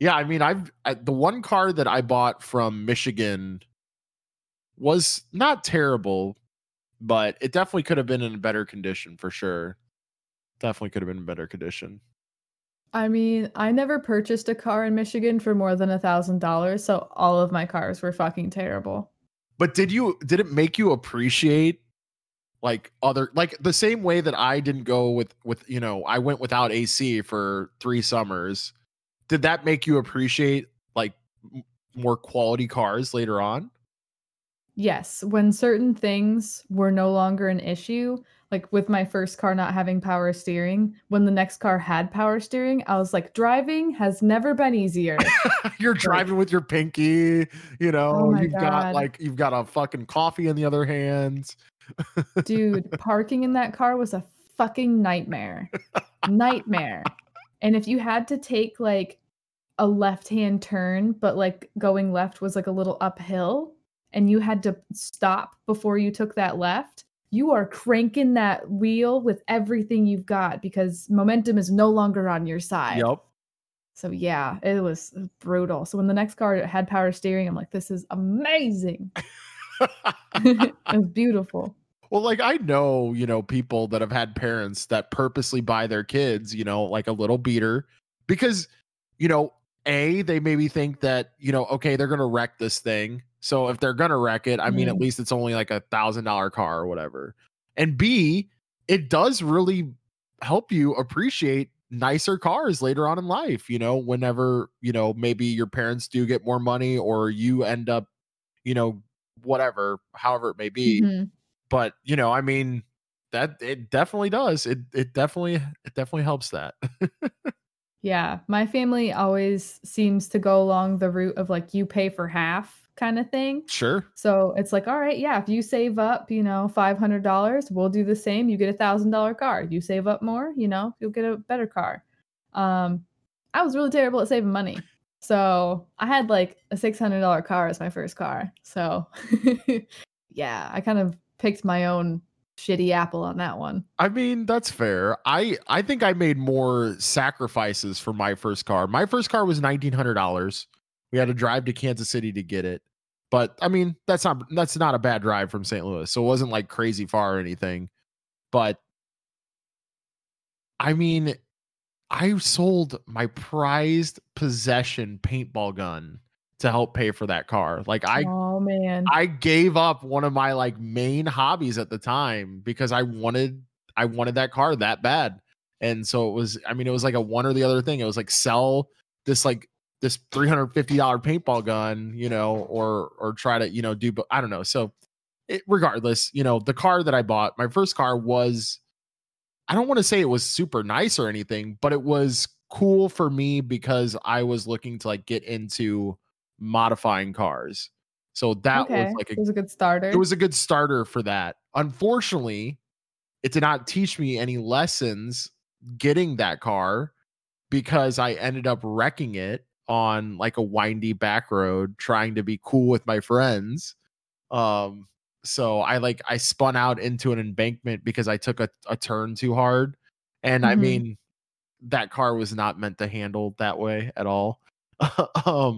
Yeah, I mean, the one car that I bought from Michigan was not terrible, but it definitely could have been in a better condition for sure. Definitely could have been in better condition. I mean, I never purchased a car in Michigan for more than $1,000, so all of my cars were fucking terrible. But did it make you appreciate like other, like the same way that I didn't go with, you know, I went without AC for 3 summers. Did that make you appreciate like more quality cars later on? Yes, when certain things were no longer an issue, like with my first car not having power steering, when the next car had power steering, I was like, driving has never been easier. You're like, driving with your pinky, you know, you've got a fucking coffee in the other hand. Dude, parking in that car was a fucking nightmare. Nightmare. And if you had to take like a left-hand turn, but like going left was like a little uphill, and you had to stop before you took that left, you are cranking that wheel with everything you've got because momentum is no longer on your side. Yep. So yeah, it was brutal. So when the next car had power steering, I'm like, this is amazing. It was beautiful. Well, like I know, you know, people that have had parents that purposely buy their kids, you know, like a little beater because, you know, A, they maybe think that, you know, okay, they're going to wreck this thing. So if they're going to wreck it, I mean, at least it's only like $1,000 car or whatever. And B, it does really help you appreciate nicer cars later on in life, you know, whenever, you know, maybe your parents do get more money or you end up, you know, whatever, however it may be. Mm-hmm. But, you know, I mean, that it definitely does. It definitely helps that. Yeah. My family always seems to go along the route of like, you pay for half kind of thing. Sure. So it's like, all right, yeah, if you save up, you know, $500, we'll do the same. You get $1,000 car. You save up more, you know, you'll get a better car. I was really terrible at saving money. So I had like a $600 car as my first car. So yeah, I kind of picked my own shitty apple on that one. I mean, that's fair. I think I made more sacrifices for my first car. My first car was $1,900. We had to drive to Kansas City to get it. But I mean, that's not a bad drive from St. Louis. So it wasn't like crazy far or anything. But I mean, I sold my prized possession paintball gun to help pay for that car. Like I gave up one of my like main hobbies at the time because I wanted that car that bad. And so it was like a one or the other thing. It was like sell this, like this $350 paintball gun, you know, or try to, you know, do, but I don't know. So regardless, you know, the car that I bought, my first car was, I don't want to say it was super nice or anything, but it was cool for me because I was looking to like get into modifying cars. So that was like it was a good starter. It was a good starter for that. Unfortunately, it did not teach me any lessons getting that car because I ended up wrecking it on like a windy back road trying to be cool with my friends. So I spun out into an embankment because I took a turn too hard. And I mean, that car was not meant to handle that way at all.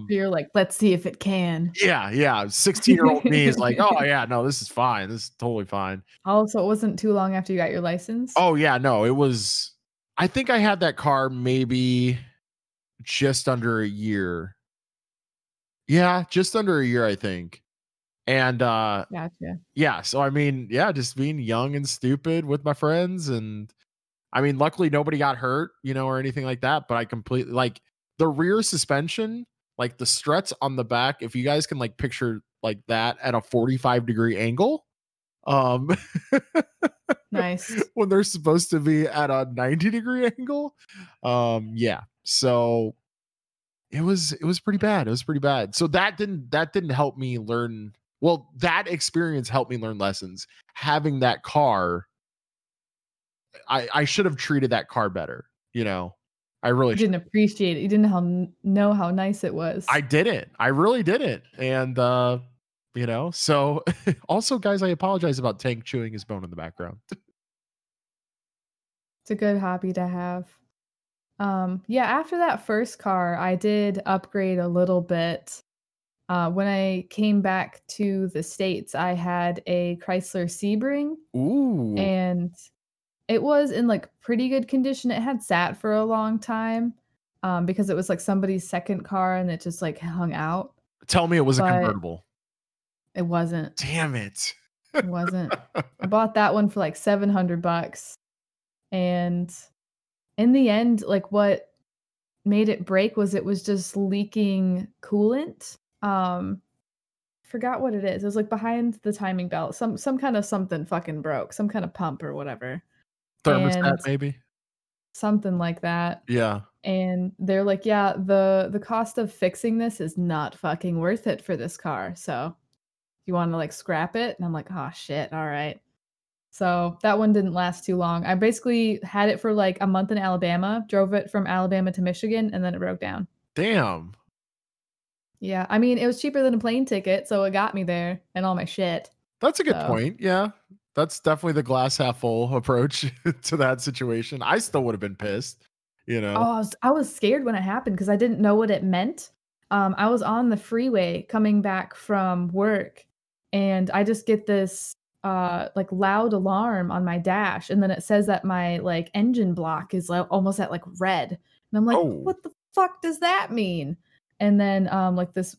You're like, let's see if it can. Yeah. 16-year-old me is like, oh yeah, no, this is fine. This is totally fine. Also, it wasn't too long after you got your license. Oh yeah, no, it was. I think I had that car maybe just under a year. Yeah, just under a year, I think. And gotcha. Yeah. So I mean, yeah, just being young and stupid with my friends, and I mean, luckily nobody got hurt, you know, or anything like that. But I completely like. The rear suspension, like the struts on the back, if you guys can like picture like that at a 45-degree angle, nice. When they're supposed to be at a 90-degree angle, yeah. So it was pretty bad. It was pretty bad. So that didn't help me learn. Well, that experience helped me learn lessons. Having that car, I should have treated that car better, you know. I really didn't appreciate it. You didn't know how nice it was. I didn't. I really didn't. And, you know, so also, guys, I apologize about Tank chewing his bone in the background. It's a good hobby to have. Yeah, after that first car, I did upgrade a little bit. When I came back to the States, I had a Chrysler Sebring. Ooh. And it was in like pretty good condition. It had sat for a long time because it was like somebody's second car and it just like hung out. Tell me it was a convertible. It wasn't. Damn it. It wasn't. I bought that one for like $700. And in the end, like what made it break was it was just leaking coolant. Forgot what it is. It was like behind the timing belt. Some kind of something fucking broke. Some kind of pump or whatever. Thermostat, maybe something like that. Yeah. And they're like, yeah, the cost of fixing this is not fucking worth it for this car. So you want to like scrap it? And I'm like, oh shit. All right. So that one didn't last too long. I basically had it for like a month in Alabama, drove it from Alabama to Michigan, and then it broke down. Damn. Yeah. I mean, it was cheaper than a plane ticket. So it got me there and all my shit. That's a good point. Yeah. That's definitely the glass half full approach to that situation. I still would have been pissed, you know. Oh, I was scared when it happened because I didn't know what it meant. I was on the freeway coming back from work, and I just get this like loud alarm on my dash, and then it says that my like engine block is like almost at like red, and I'm like, What the fuck does that mean? And then like this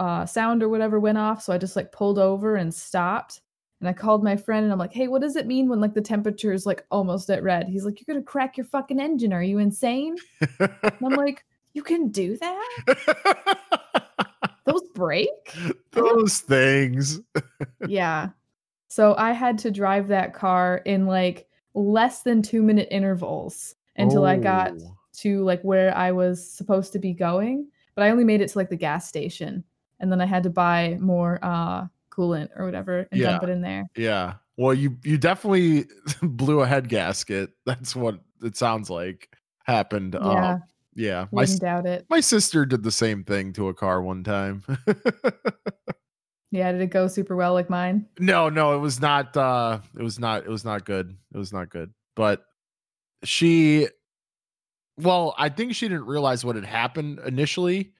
sound or whatever went off. So I just like pulled over and stopped. And I called my friend and I'm like, hey, what does it mean when like the temperature is like almost at red? He's like, you're going to crack your fucking engine. Are you insane? And I'm like, you can do that? Those break? Those things. Yeah. So I had to drive that car in like less than 2-minute intervals until I got to like where I was supposed to be going. But I only made it to like the gas station. And then I had to buy more coolant or whatever and dump it in there. Yeah. Well, you definitely blew a head gasket. That's what it sounds like happened. Yeah. I wouldn't doubt it. My sister did the same thing to a car one time. Yeah. Did it go super well like mine? No, it was not. It was not good. It was not good. But I think she didn't realize what had happened initially.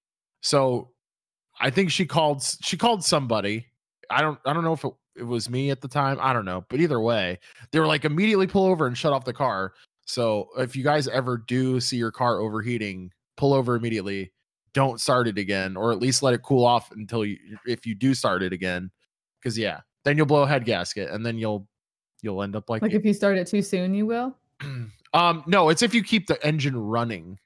So I think she called somebody. I don't know if it was me at the time. I don't know. But either way, they were like, immediately pull over and shut off the car. So if you guys ever do see your car overheating, pull over immediately. Don't start it again, or at least let it cool off if you do start it again. Because then you'll blow a head gasket, and then you'll end up like if you start it too soon, you will. No, it's if you keep the engine running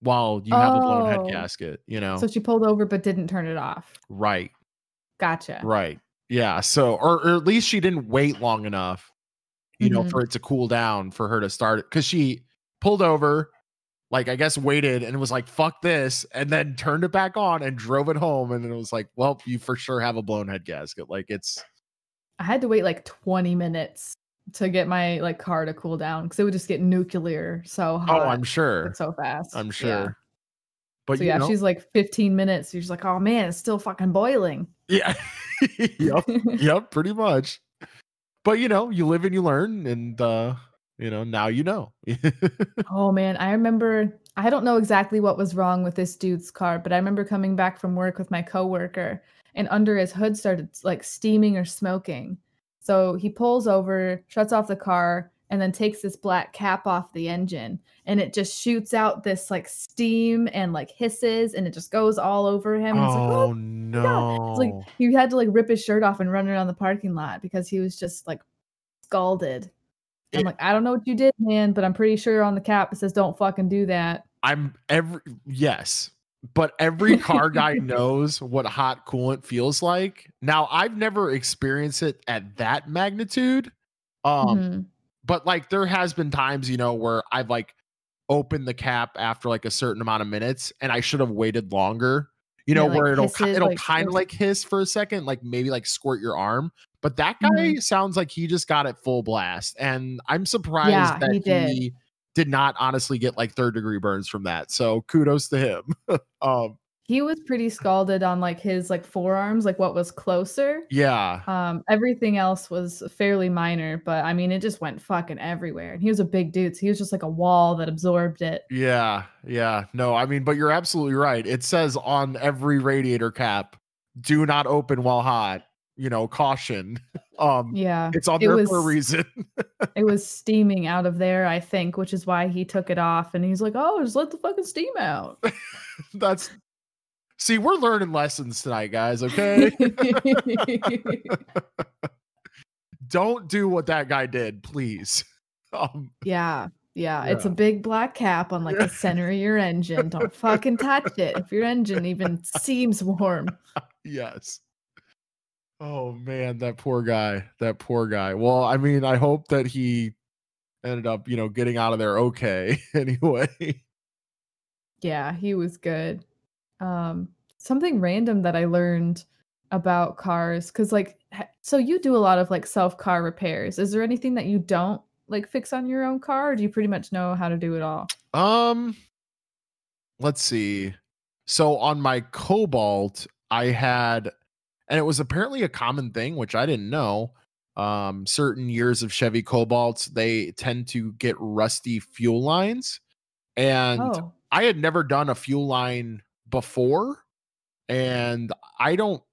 while you have a blown head gasket. You know. So she pulled over but didn't turn it off. Right. Gotcha. Right. Yeah. So, or at least she didn't wait long enough, you know, for it to cool down for her to start it. Cause she pulled over, like, I guess waited and was like, fuck this. And then turned it back on and drove it home. And then it was like, well, you for sure have a blown head gasket. Like I had to wait like 20 minutes to get my like car to cool down. Cause it would just get nuclear. So hot. Oh, I'm sure. So fast. I'm sure. Yeah. But so you know, she's like 15 minutes. She's like, oh man, it's still fucking boiling. Yeah. Yep. Pretty much. But you live and you learn, and now Oh man, I remember. I don't know exactly what was wrong with this dude's car, but I remember coming back from work with my coworker, and under his hood started like steaming or smoking. So he pulls over, shuts off the car, and then takes this black cap off the engine, and it just shoots out this like steam and like hisses, and it just goes all over him. And it's like, oh no. It's like you had to like rip his shirt off and run around the parking lot because he was just like scalded. I'm like, I don't know what you did, man, but I'm pretty sure on the cap it says don't fucking do that. But every car guy knows what hot coolant feels like. Now, I've never experienced it at that magnitude. But like there has been times, where I've like opened the cap after like a certain amount of minutes, and I should have waited longer, like where it'll kind of like hiss for a second, like maybe like squirt your arm. But that guy sounds like he just got it full blast. And I'm surprised that he did not honestly get like 3rd-degree burns from that. So kudos to him. He was pretty scalded on like his like forearms, like what was closer. Yeah. Everything else was fairly minor, but I mean, it just went fucking everywhere. And he was a big dude, so he was just like a wall that absorbed it. Yeah. Yeah. No, I mean, but you're absolutely right. It says on every radiator cap, do not open while hot, caution. It's on there for a reason. It was steaming out of there, I think, which is why he took it off. And he's like, oh, just let the fucking steam out. See, we're learning lessons tonight, guys, okay? Don't do what that guy did, please. It's a big black cap on like the center of your engine. Don't fucking touch it if your engine even seems warm. Yes. Oh, man, that poor guy. Well, I mean, I hope that he ended up, getting out of there okay anyway. Yeah, he was good. Something random that I learned about cars, because like, so you do a lot of like self car repairs. Is there anything that you don't like fix on your own car, or do you pretty much know how to do it all? Let's see. So on my Cobalt, I had, and it was apparently a common thing, which I didn't know. Certain years of Chevy Cobalts, they tend to get rusty fuel lines, and I had never done a fuel line before, and I didn't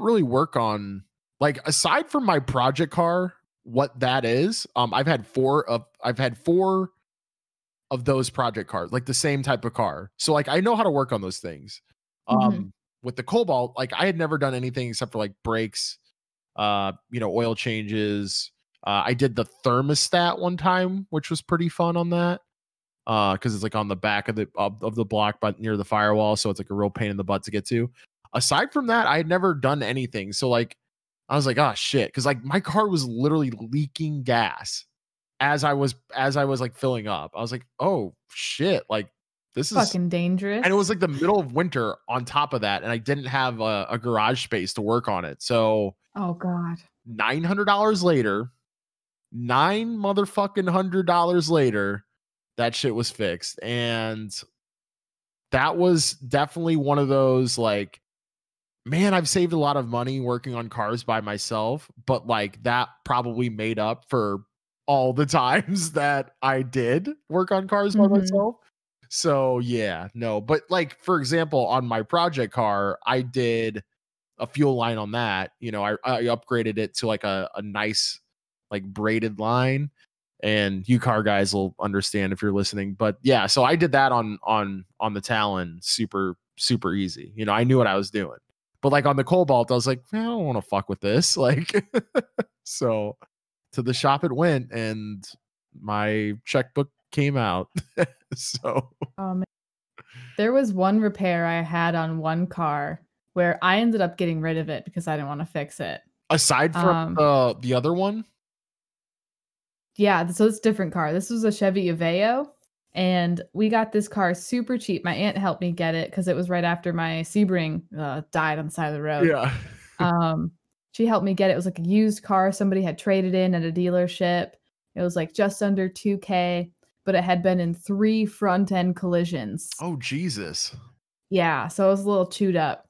really work on, like, aside from my project car, what that is. I've had four of those project cars, like the same type of car. So like I know how to work on those things. With the Cobalt, like I had never done anything except for like brakes, oil changes. I did the thermostat one time, which was pretty fun on that. Because it's like on the back of the block, but near the firewall, so it's like a real pain in the butt to get to. Aside from that, I had never done anything. So like I was like, oh shit, because like my car was literally leaking gas as I was like filling up. I was like, oh shit, like this is fucking dangerous. And it was like the middle of winter on top of that, and I didn't have a garage space to work on it. So oh god, $900 later, $900 later, that shit was fixed. And that was definitely one of those, like, man, I've saved a lot of money working on cars by myself, but like that probably made up for all the times that I did work on cars by myself. So yeah, no, but like, for example, on my project car, I did a fuel line on that. You know, I upgraded it to like a nice, like braided line. And you car guys will understand if you're listening, but yeah, so I did that on the Talon, super easy. You know, I knew what I was doing, but like on the Cobalt, I was like, I don't want to fuck with this. Like, so to the shop it went, and my checkbook came out. So there was one repair I had on one car where I ended up getting rid of it because I didn't want to fix it. Aside from the other one. Yeah, so it's a different car. This was a Chevy Aveo, and we got this car super cheap. My aunt helped me get it because it was right after my Sebring died on the side of the road. Yeah. She helped me get it. It was like a used car somebody had traded in at a dealership. It was like just under $2,000, but it had been in 3 front-end collisions. Oh, Jesus. Yeah, so it was a little chewed up.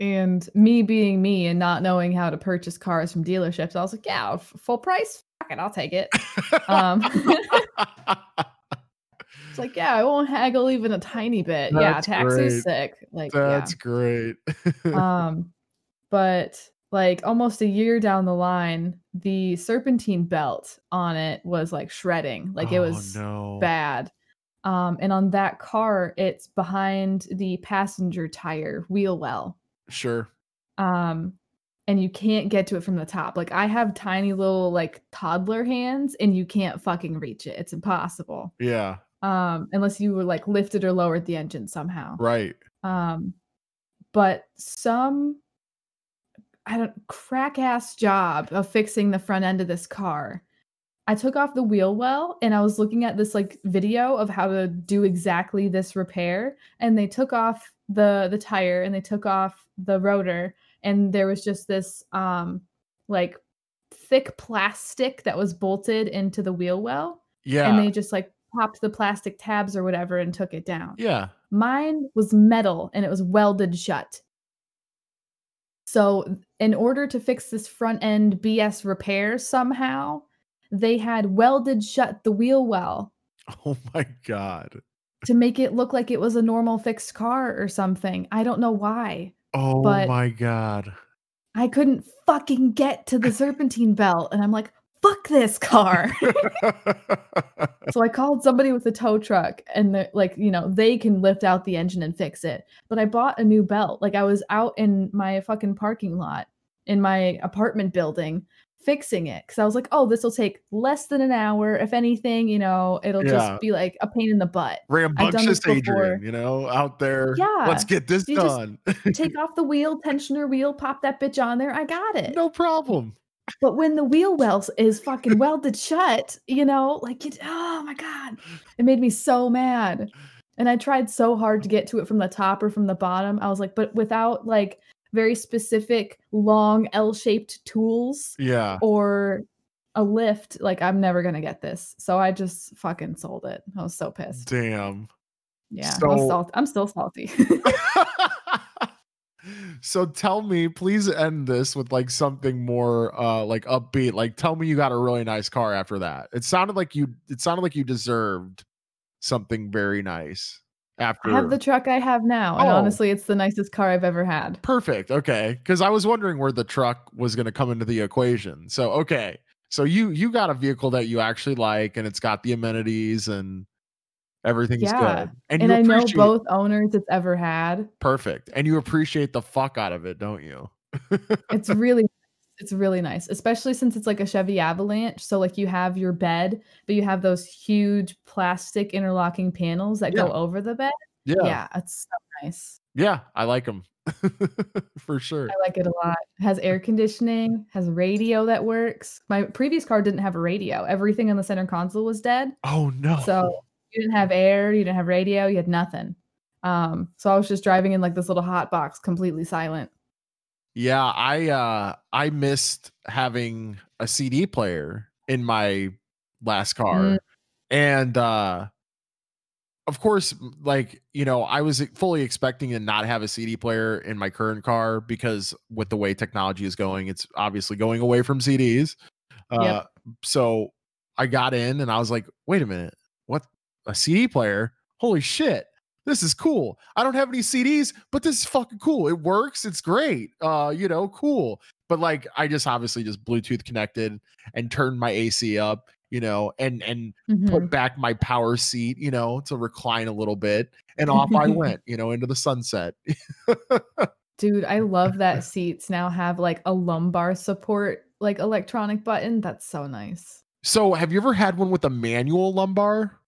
And me being me and not knowing how to purchase cars from dealerships, I was like, yeah, full price. Fuck it, I'll take it. It's like, yeah, I won't haggle even a tiny bit. That's yeah, taxi's sick. Like, that's yeah. Great. But like almost a year down the line, the serpentine belt on it was like shredding. Like it was bad. And on that car, it's behind the passenger tire wheel well. Sure. And you can't get to it from the top. Like I have tiny little like toddler hands, and you can't fucking reach it. It's impossible. Yeah. Unless you were like lifted or lowered the engine somehow. Right. But some crack ass job of fixing the front end of this car. I took off the wheel well, and I was looking at this like video of how to do exactly this repair. And they took off the tire, and they took off the rotor, and there was just this like thick plastic that was bolted into the wheel well. Yeah. And they just like popped the plastic tabs or whatever and took it down. Yeah. Mine was metal, and it was welded shut. So in order to fix this front end BS repair somehow, they had welded shut the wheel well. Oh my God. To make it look like it was a normal fixed car or something. I don't know why. Oh my God. I couldn't fucking get to the serpentine belt. And I'm like, fuck this car. So I called somebody with a tow truck, and they're like, you know, they can lift out the engine and fix it. But I bought a new belt. Like I was out in my fucking parking lot in my apartment building fixing it, because I was like, oh, this will take less than an hour, if anything, you know, it'll just be like a pain in the butt. Rambunctious Adrian, you know, out there. Yeah, let's get this done. Take off the wheel, tension your wheel, pop that bitch on there, I got it, no problem. But when the wheel well is fucking welded shut, you know, like it, oh my God, it made me so mad. And I tried so hard to get to it from the top or from the bottom. I was like, but without like very specific long L-shaped tools, yeah, or a lift, like I'm never gonna get this. So I just fucking sold it. I was so pissed. Damn. Yeah, so I'm still salty. So tell me, please end this with like something more like upbeat. Like tell me you got a really nice car after that. It sounded like you deserved something very nice. After. I have the truck I have now, and honestly, it's the nicest car I've ever had. Perfect. Okay, because I was wondering where the truck was going to come into the equation. So okay, So you got a vehicle that you actually like, and it's got the amenities and everything's good. And I know both owners it's ever had. Perfect. And you appreciate the fuck out of it, don't you? It's really nice, especially since it's like a Chevy Avalanche. So like you have your bed, but you have those huge plastic interlocking panels that go over the bed. Yeah, it's so nice. Yeah, I like them for sure. I like it a lot. It has air conditioning, has radio that works. My previous car didn't have a radio. Everything on the center console was dead. Oh no! So you didn't have air, you didn't have radio, you had nothing. So I was just driving in like this little hot box, completely silent. Yeah, I missed having a CD player in my last car. And of course, like, you know, I was fully expecting to not have a CD player in my current car because with the way technology is going, it's obviously going away from CDs. So I got in and I was like, wait a minute, what? A CD player? Holy shit. This is cool. I don't have any CDs, but this is fucking cool. It works. It's great. You know, cool. But like, I just obviously just Bluetooth connected and turned my AC up, you know, and put back my power seat, you know, to recline a little bit, and off I went, you know, into the sunset. Dude, I love that seats now have like a lumbar support, like electronic button. That's so nice. So have you ever had one with a manual lumbar?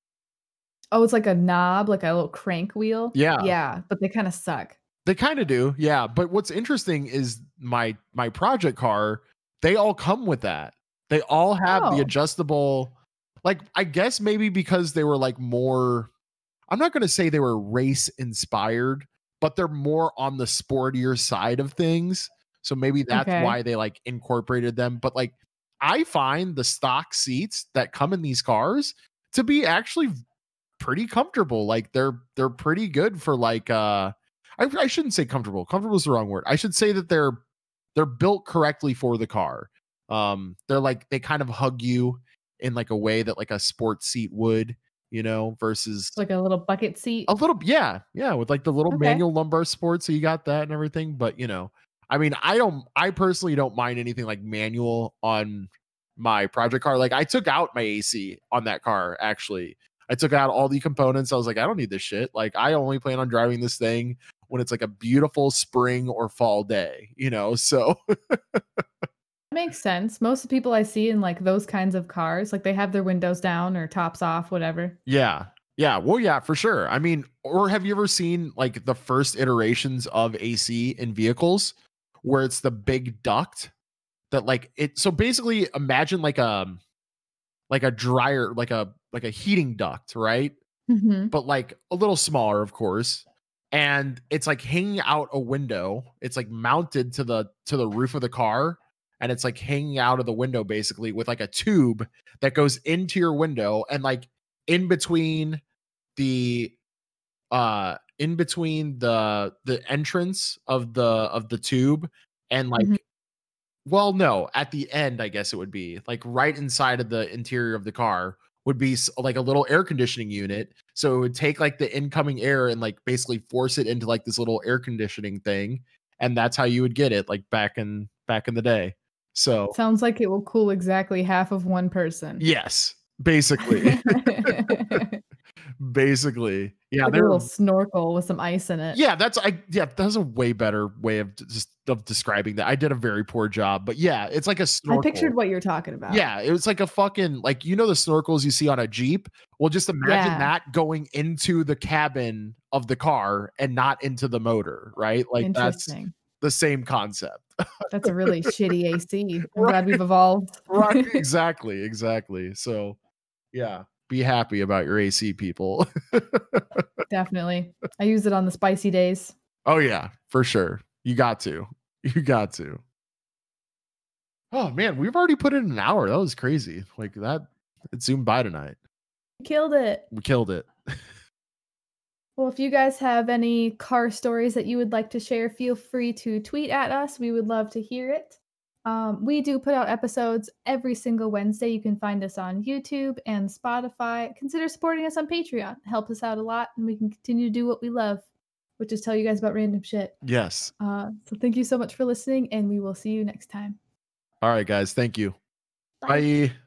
Oh, it's like a knob, like a little crank wheel. Yeah. Yeah. But they kind of suck. They kind of do. Yeah. But what's interesting is my project car, they all come with that. They all have the adjustable, like, I guess maybe because they were like more, I'm not going to say they were race inspired, but they're more on the sportier side of things. So maybe that's why they like incorporated them. But like, I find the stock seats that come in these cars to be actually pretty comfortable. Like they're pretty good for like I shouldn't say comfortable. Comfortable is the wrong word. I should say that they're built correctly for the car. They're like, they kind of hug you in like a way that like a sports seat would, you know, versus like a little bucket seat. A little with like the little manual lumbar support. So you got that and everything. But you know, I mean, I personally don't mind anything like manual on my project car. Like I took out my AC on that car actually. I took out all the components. I was like, I don't need this shit. Like, I only plan on driving this thing when it's like a beautiful spring or fall day, you know? So that makes sense. Most of the people I see in like those kinds of cars, like they have their windows down or tops off, whatever. Yeah. Yeah. Well, yeah, for sure. I mean, or have you ever seen like the first iterations of AC in vehicles where it's the big duct that like it? So basically imagine like a dryer, like a heating duct, right? But like a little smaller, of course. And it's like hanging out a window. It's like mounted to the roof of the car. And it's like hanging out of the window basically with like a tube that goes into your window. And like in between the entrance of the tube and like well, no, at the end, I guess it would be like right inside of the interior of the car would be like a little air conditioning unit. So it would take like the incoming air and like basically force it into like this little air conditioning thing. And that's how you would get it like back in the day. So sounds like it will cool exactly half of one person. Yes, basically. Basically. Yeah. Like a little snorkel with some ice in it. Yeah. That's a way better way of describing that. I did a very poor job, but yeah, it's like a snorkel. I pictured what you're talking about. Yeah. It was like a fucking, like, you know, the snorkels you see on a Jeep. Well, just imagine that going into the cabin of the car and not into the motor, right? Like that's the same concept. That's a really shitty AC. I'm glad we've evolved. Right. Exactly. Exactly. So yeah. Be happy about your AC, people. Definitely. I use it on the spicy days. Oh, yeah, for sure. You got to. Oh, man, we've already put in an hour. That was crazy. Like that, it zoomed by tonight. We killed it. Well, if you guys have any car stories that you would like to share, feel free to tweet at us. We would love to hear it. We do put out episodes every single Wednesday. You can find us on YouTube and Spotify. Consider supporting us on Patreon. It helps us out a lot, and we can continue to do what we love, which is tell you guys about random shit. Yes. So thank you so much for listening, and we will see you next time. All right, guys. Thank you. Bye.